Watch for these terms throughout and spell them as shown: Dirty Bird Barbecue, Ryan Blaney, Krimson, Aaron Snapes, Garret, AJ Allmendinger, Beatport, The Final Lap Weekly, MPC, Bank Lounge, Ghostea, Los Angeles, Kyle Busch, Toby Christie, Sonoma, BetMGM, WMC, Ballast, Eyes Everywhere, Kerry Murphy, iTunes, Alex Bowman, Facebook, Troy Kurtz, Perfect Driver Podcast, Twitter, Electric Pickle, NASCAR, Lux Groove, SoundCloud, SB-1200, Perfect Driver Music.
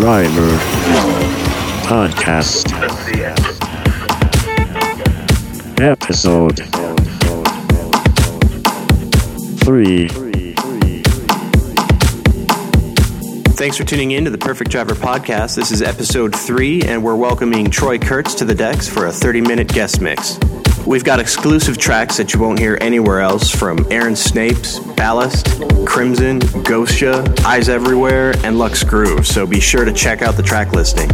Driver Podcast, Episode 3. Thanks for tuning in to the Perfect Driver Podcast. This is Episode 3, and we're welcoming Troy Kurtz to the decks for a 30-minute guest mix. We've got exclusive tracks that you won't hear anywhere else from Aaron Snapes, Ballast, Krimson, Ghostea, Eyes Everywhere, and Lux Groove, so be sure to check out the track listing.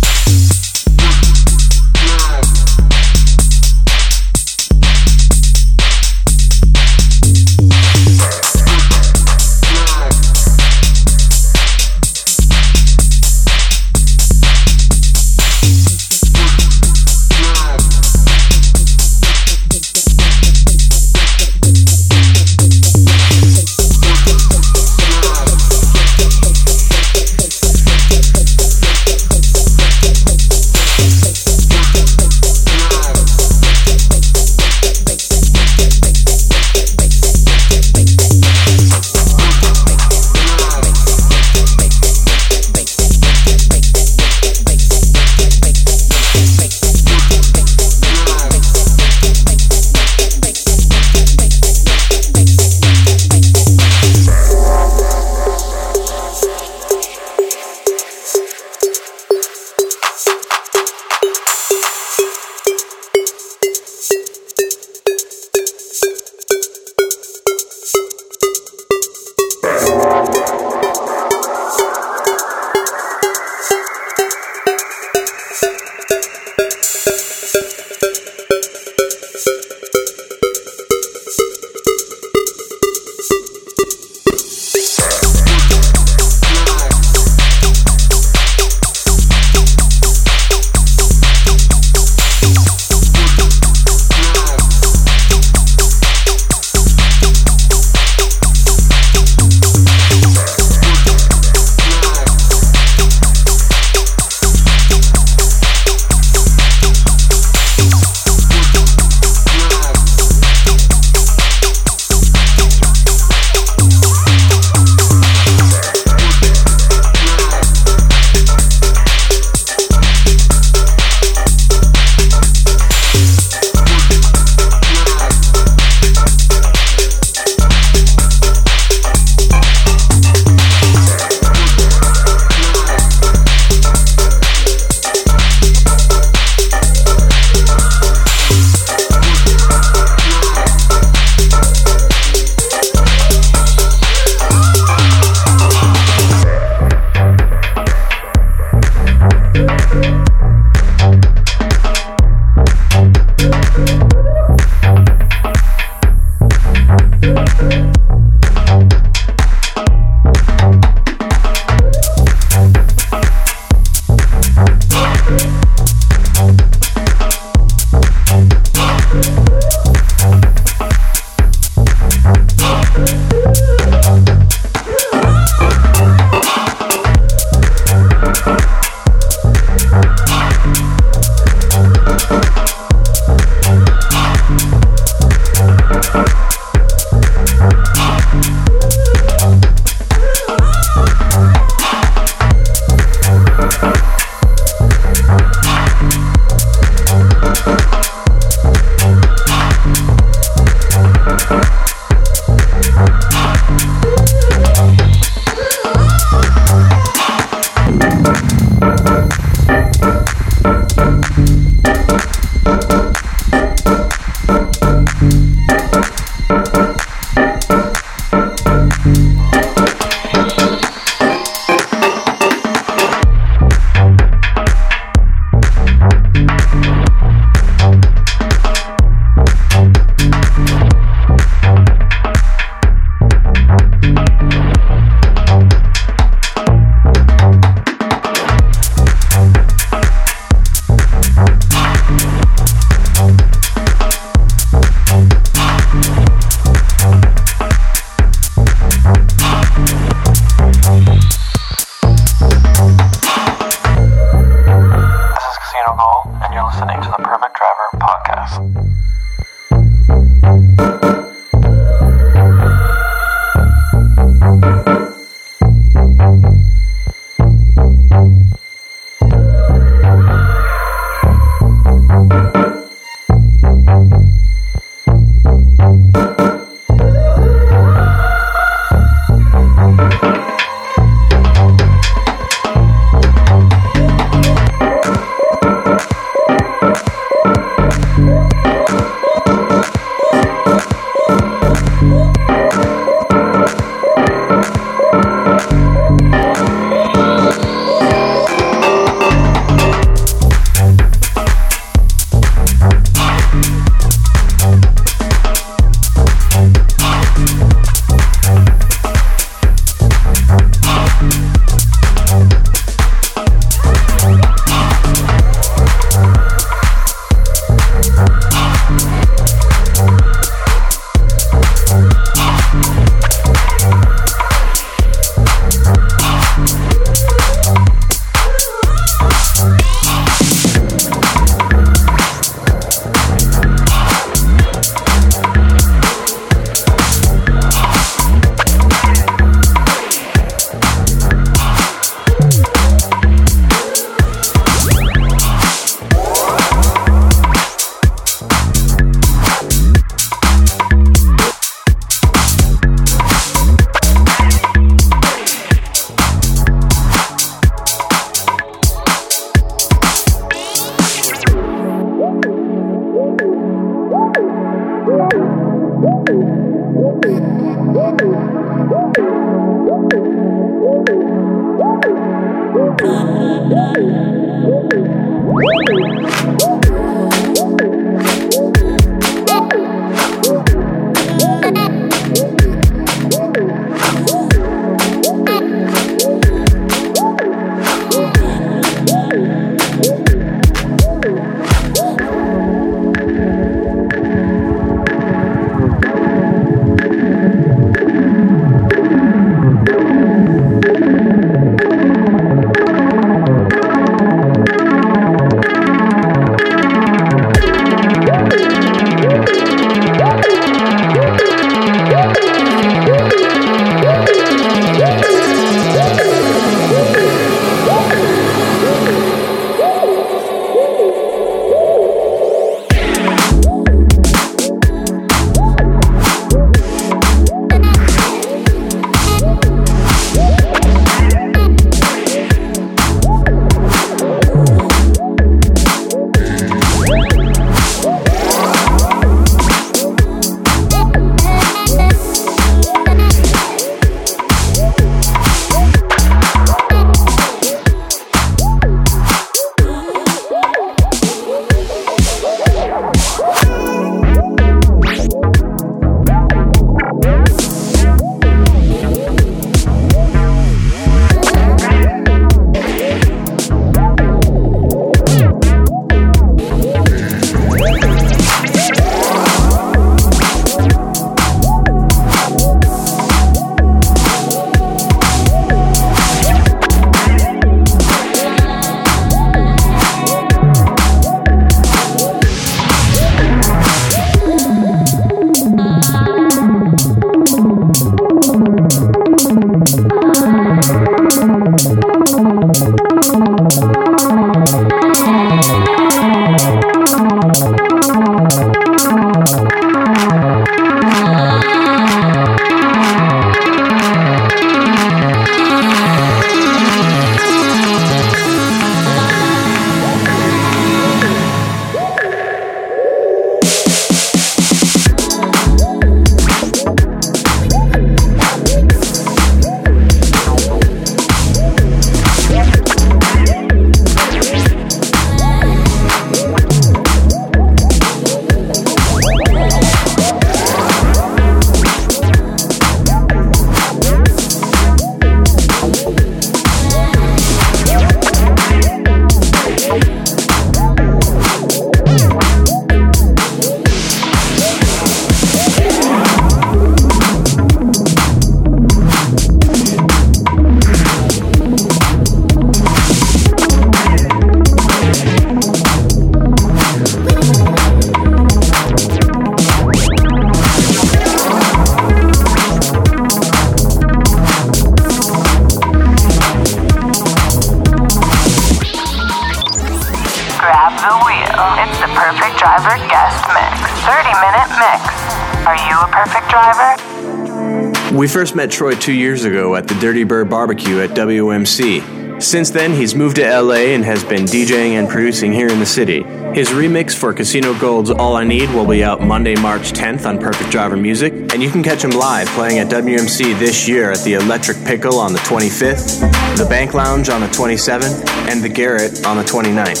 We first met Troy 2 years ago at the Dirty Bird Barbecue at WMC. Since then, he's moved to LA and has been DJing and producing here in the city. His remix for Casino Gold's All I Need will be out Monday, March 10th on Perfect Driver Music, and you can catch him live playing at WMC this year at the Electric Pickle on the 25th, the Bank Lounge on the 27th, and the Garret on the 29th.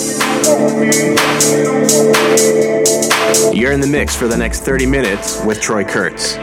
You're in the mix for the next 30 minutes with Troy Kurtz.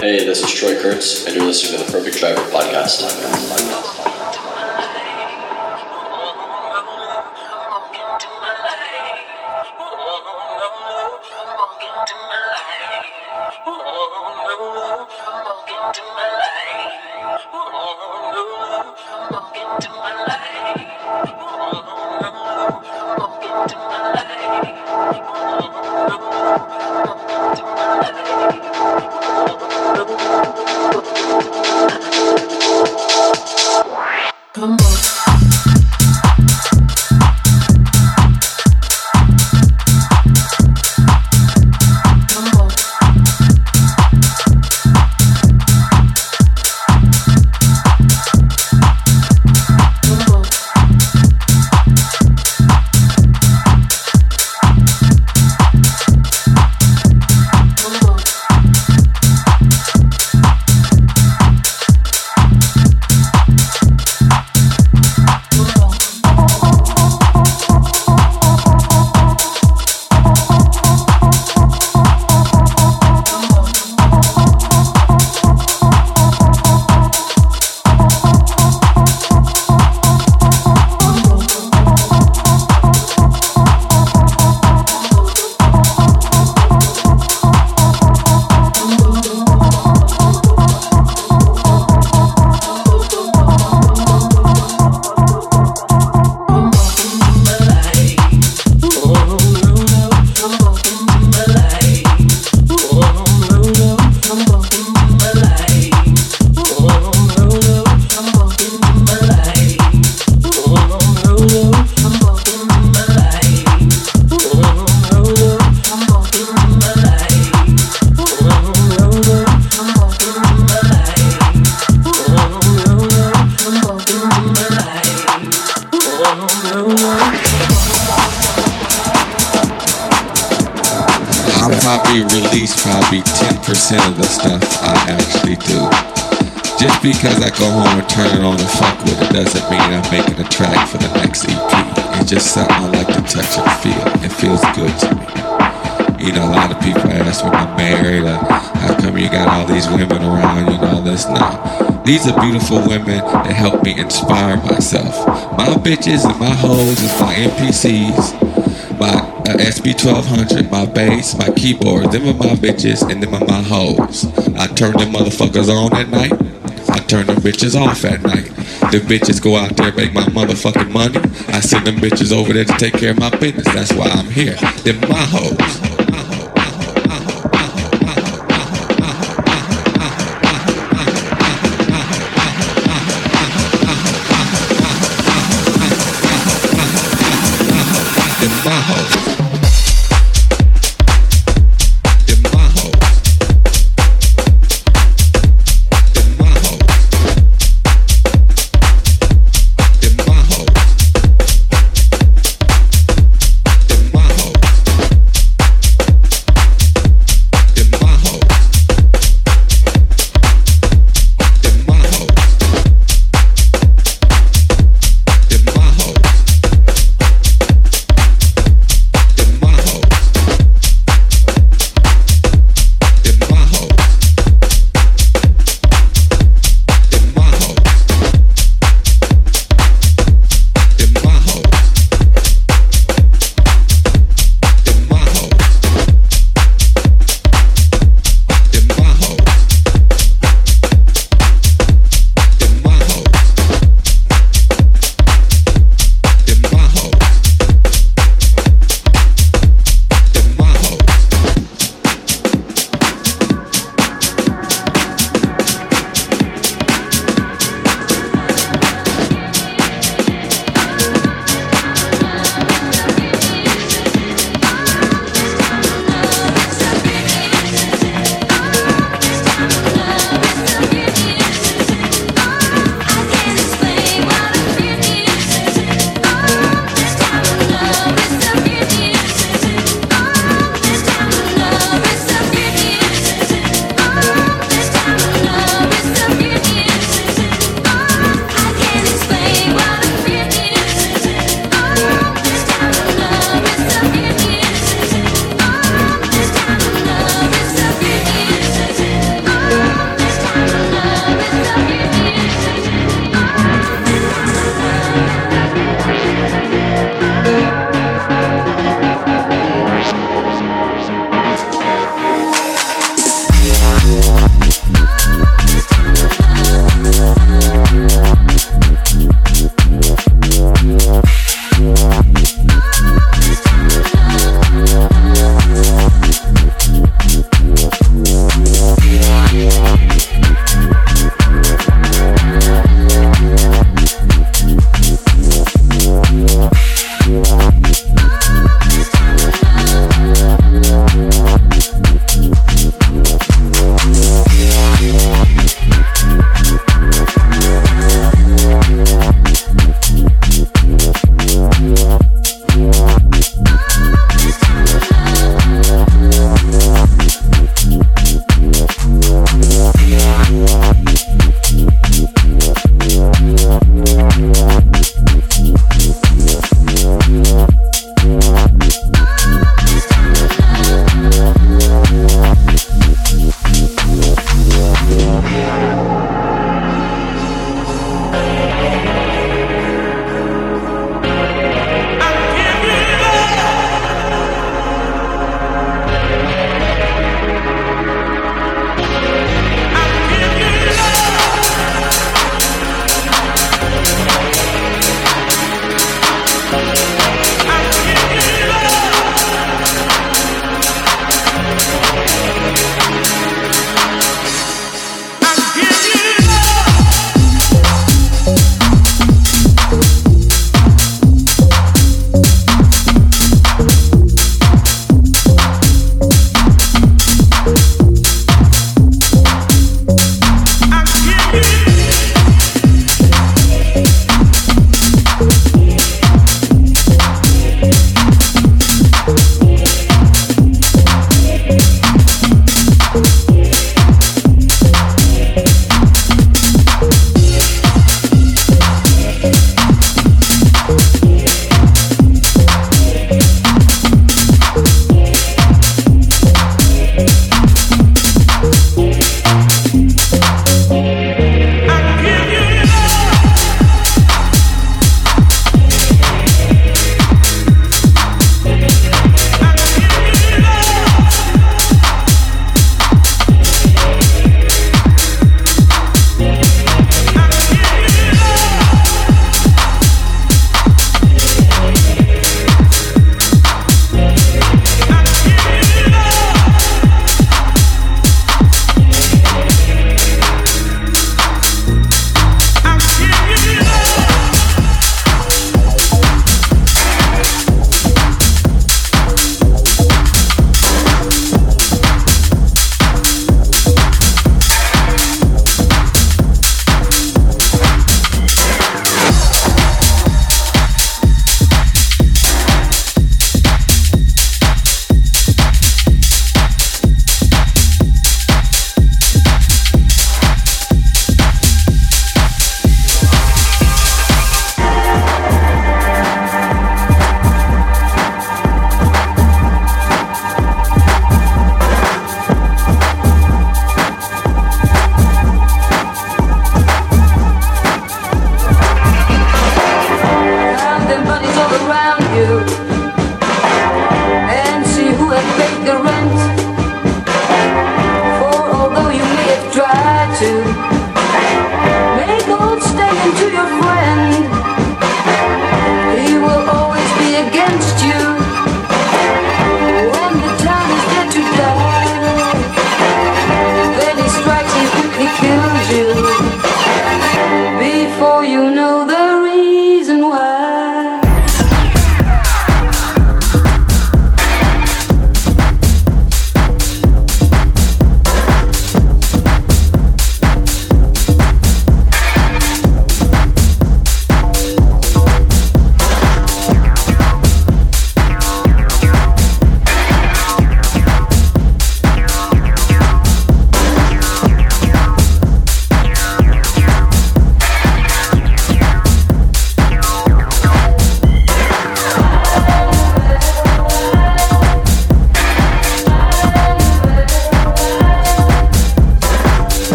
Hey, this is Troy Kurtz, and you're listening to the Perfect Driver Podcast. Probably 10% of the stuff I actually do. Just because I go home and turn it on and fuck with it doesn't mean I'm making a track for the next EP. It's just something I like to touch and feel. It feels good to me. You know, a lot of people ask when I'm married, how come you got all these women around you and all this? No. These are beautiful women that help me inspire myself. My bitches and my hoes is my MPCs, my SB-1200, my bass, my keyboard. Them are my bitches and them are my hoes. I turn them motherfuckers on at night. I turn them bitches off at night. The bitches go out there and make my motherfucking money. I send them bitches over there to take care of my business. That's why I'm here. They're my hoes.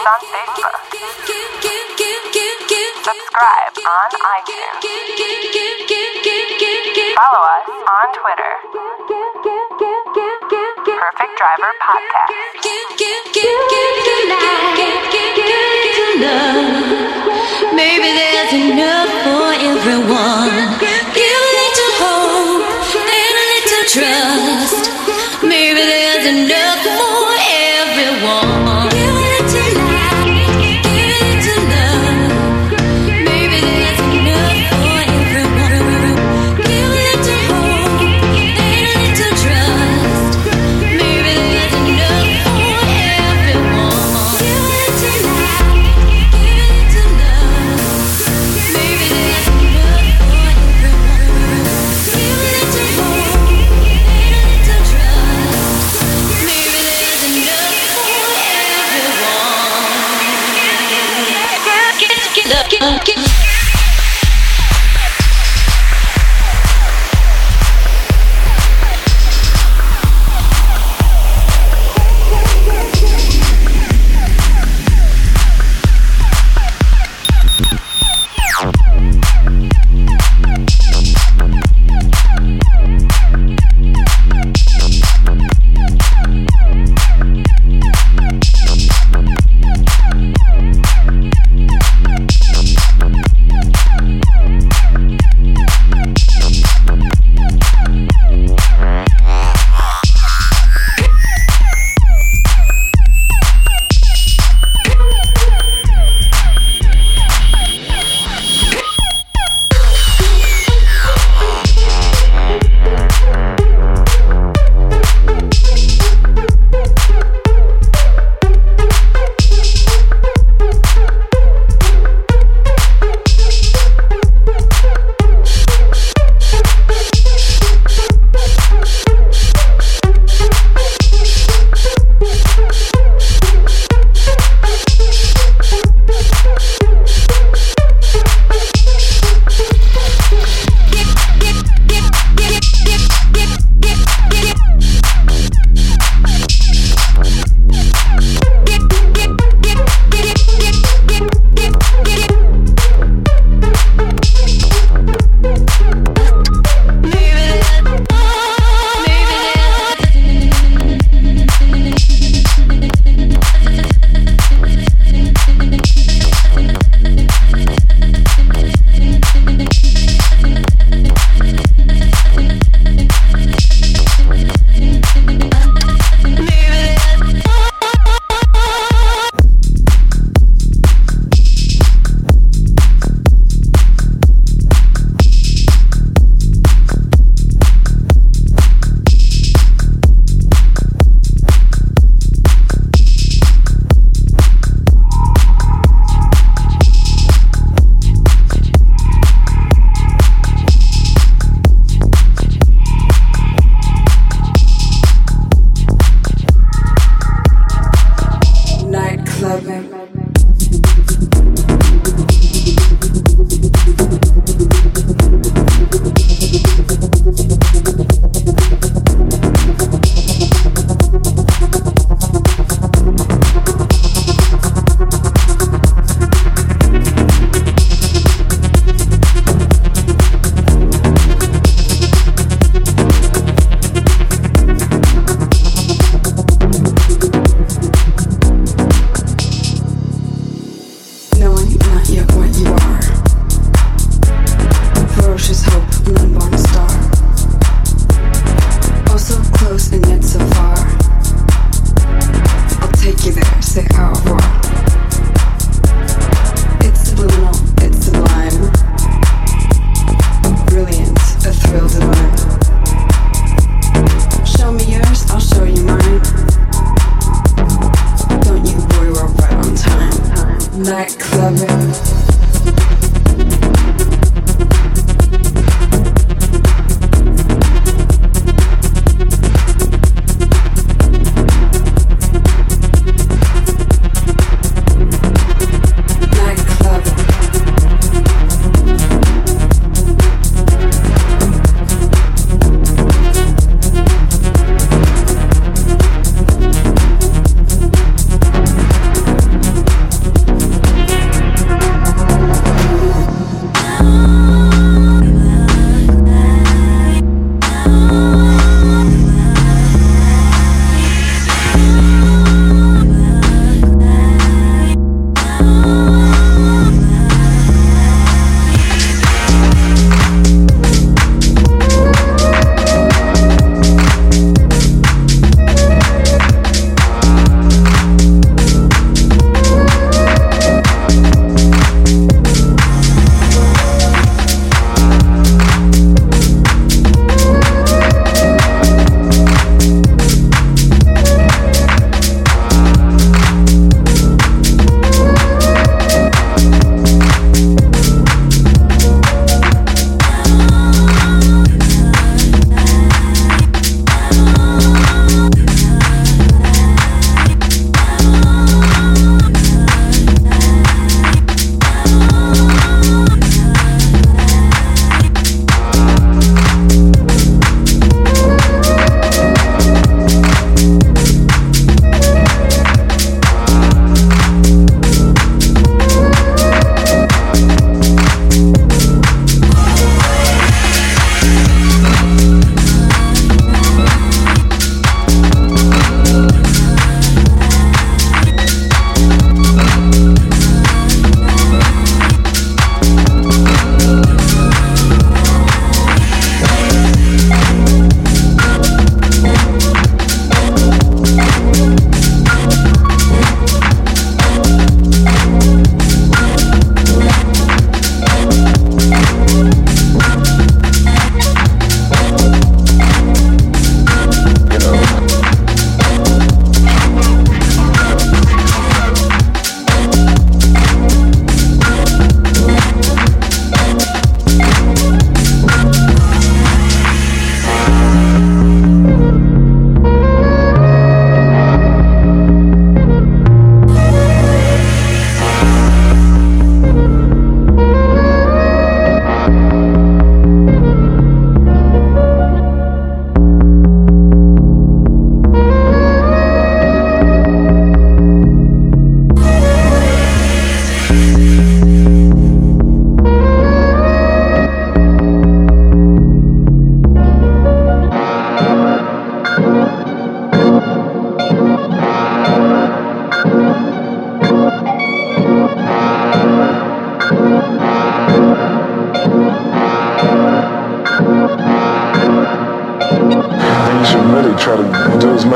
us on Facebook. Subscribe on iTunes. Follow us on Twitter. Perfect Driver Podcast. Maybe there's enough for everyone. Give a little hope and a little trust. Maybe there's enough for everyone.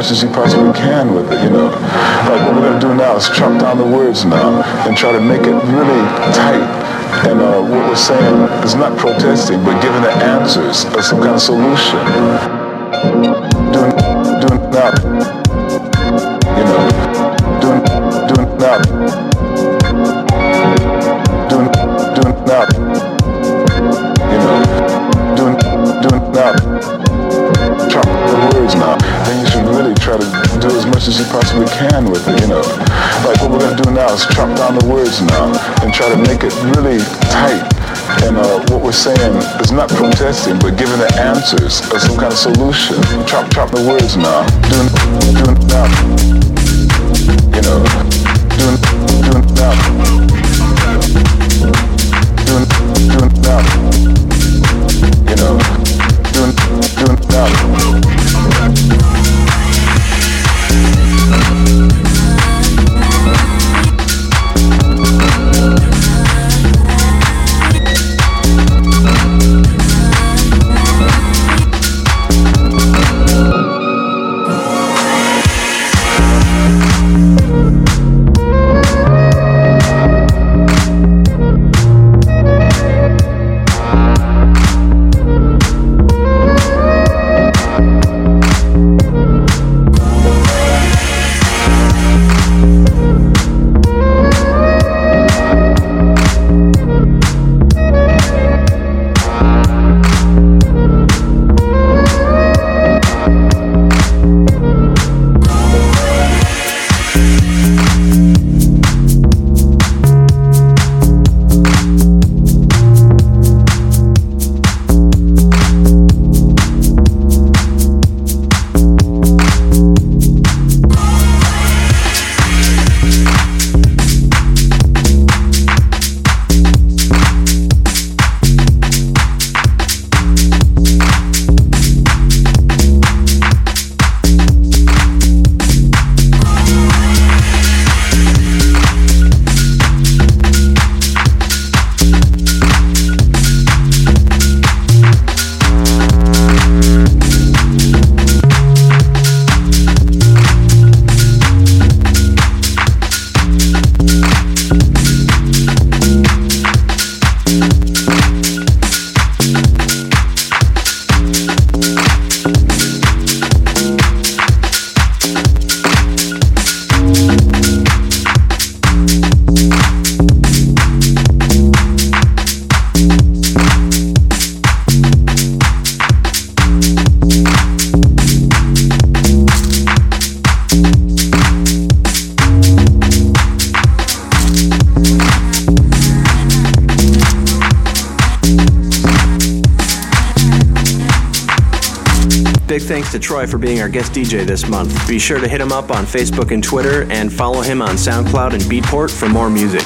much as you possibly can with it, you know. Like what we're going to do now is chop down the words now and try to make it really tight. And what we're saying is not protesting, but giving the answers of some kind of solution. Do not, you know, do not, you know, do not, chop the words now. Then you should really try to do as much as you possibly can with it, you know. Like what we're going to do now is chop down the words now and try to make it really tight. And what we're saying is not protesting, but giving the answers of some kind of solution. Chop the words now. Do now. You know. Do now. Do now. You know. Do now. To Troy for being our guest DJ this month. Be sure to hit him up on Facebook and Twitter and follow him on SoundCloud and Beatport for more music.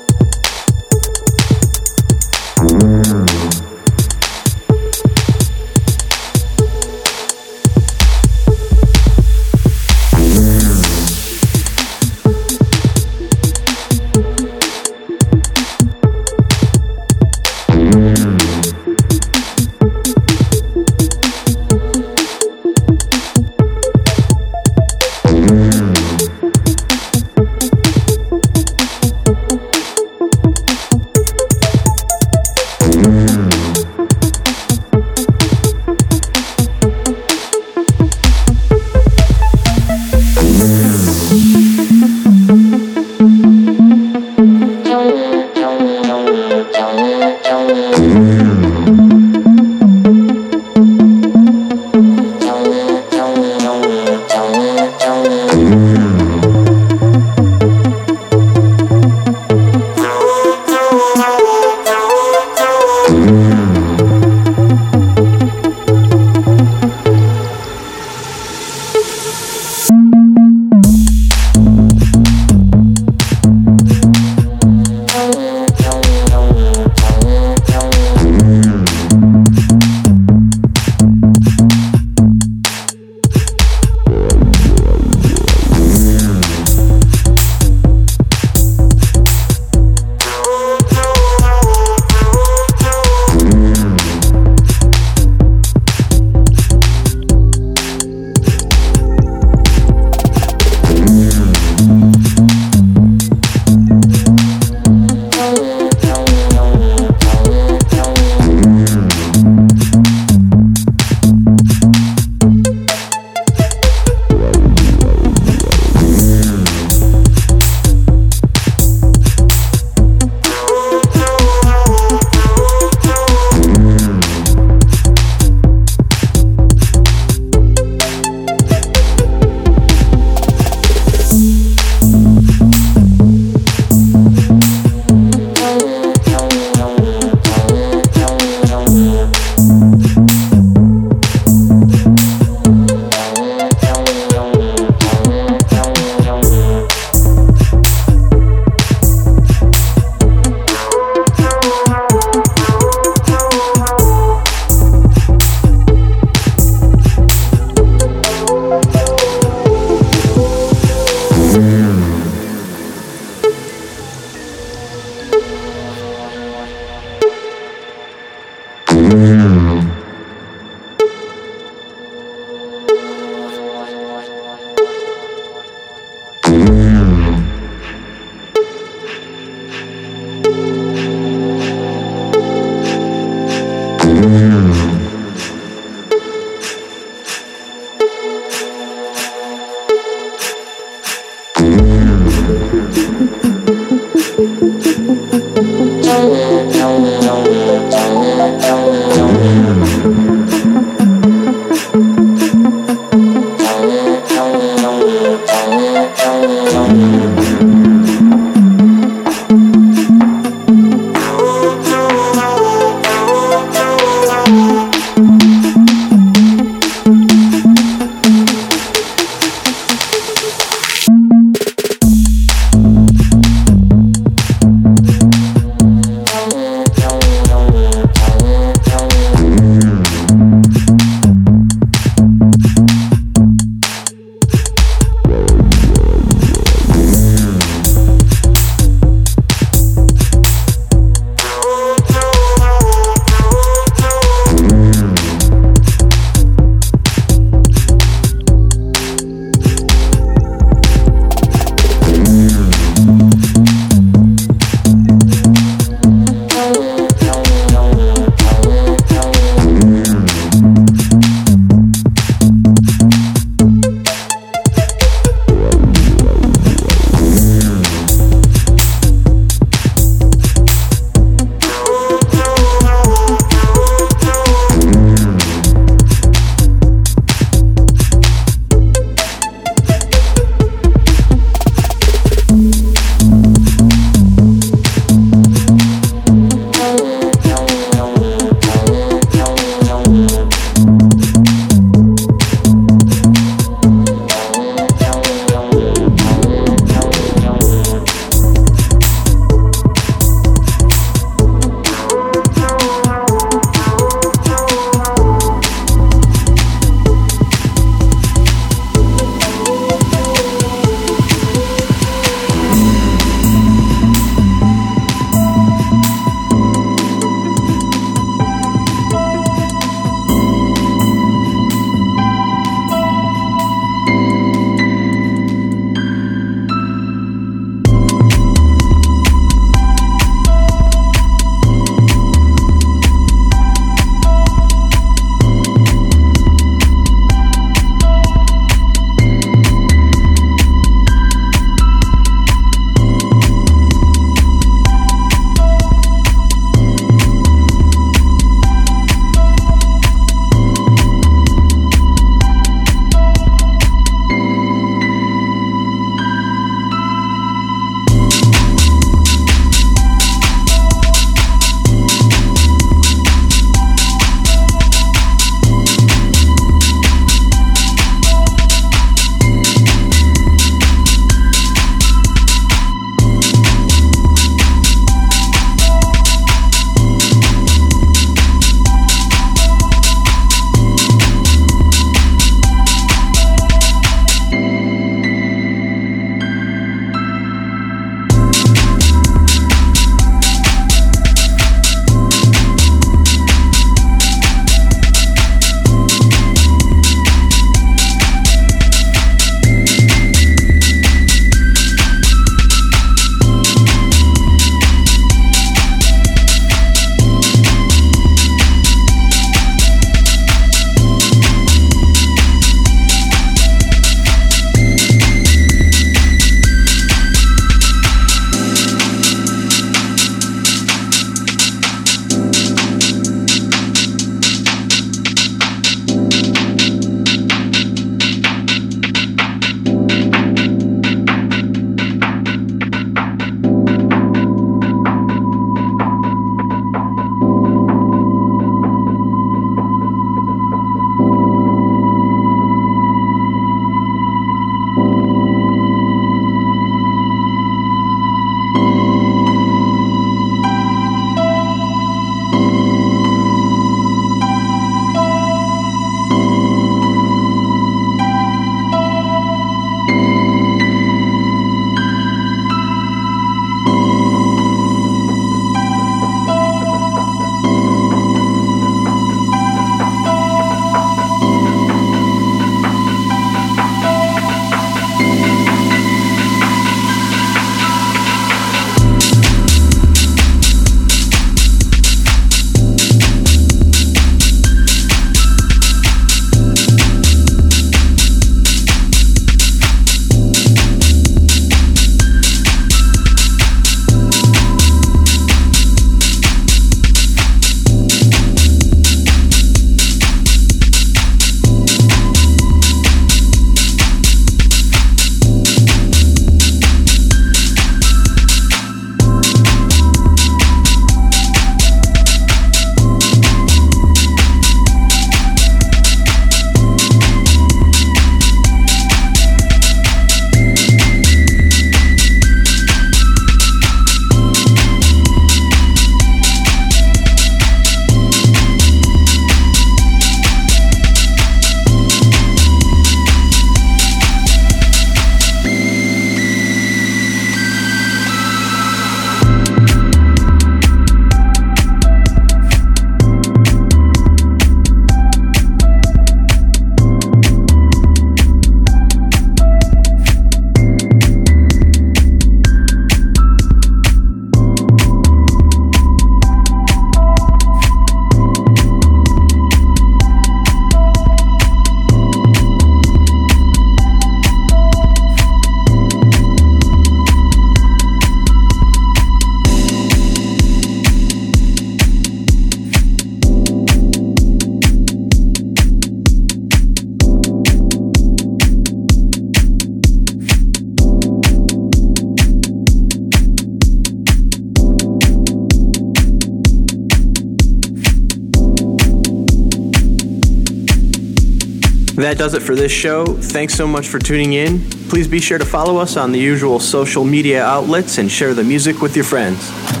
That does it for this show. Thanks so much for tuning in. Please be sure to follow us on the usual social media outlets and share the music with your friends.